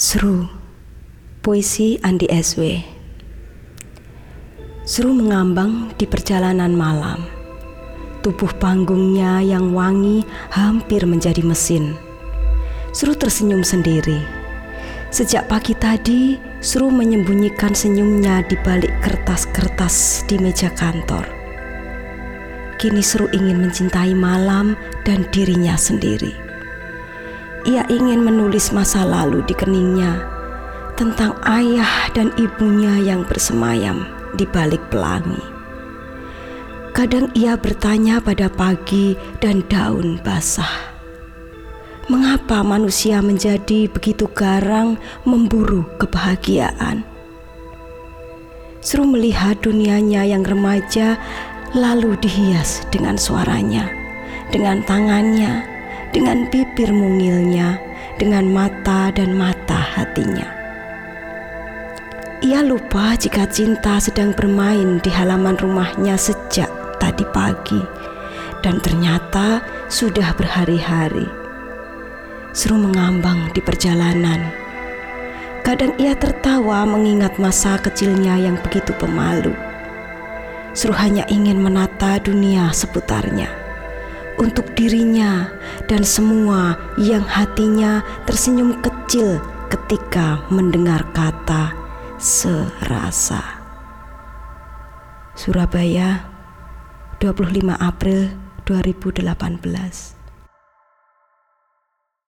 Sru, puisi Andi Eswe. Sru mengambang di perjalanan malam. Tubuh panggungnya yang wangi hampir menjadi mesin. Sru tersenyum sendiri. Sejak pagi tadi, Sru menyembunyikan senyumnya di balik kertas-kertas di meja kantor. Kini Sru ingin mencintai malam dan dirinya sendiri. Ia ingin menulis masa lalu di keningnya, tentang ayah dan ibunya yang bersemayam di balik pelangi. Kadang ia bertanya pada pagi dan daun basah, mengapa manusia menjadi begitu garang memburu kebahagiaan? Sru melihat dunianya yang remaja, lalu dihias dengan suaranya, dengan tangannya, dengan bibir mungilnya, dengan mata dan mata hatinya. Ia lupa jika cinta sedang bermain di halaman rumahnya sejak tadi pagi, dan ternyata sudah berhari-hari. Sru mengambang di perjalanan. Kadang ia tertawa mengingat masa kecilnya yang begitu pemalu. Sru hanya ingin menata dunia seputarnya, untuk dirinya dan semua yang hatinya tersenyum kecil ketika mendengar kata serasa. Surabaya, 25 April 2018.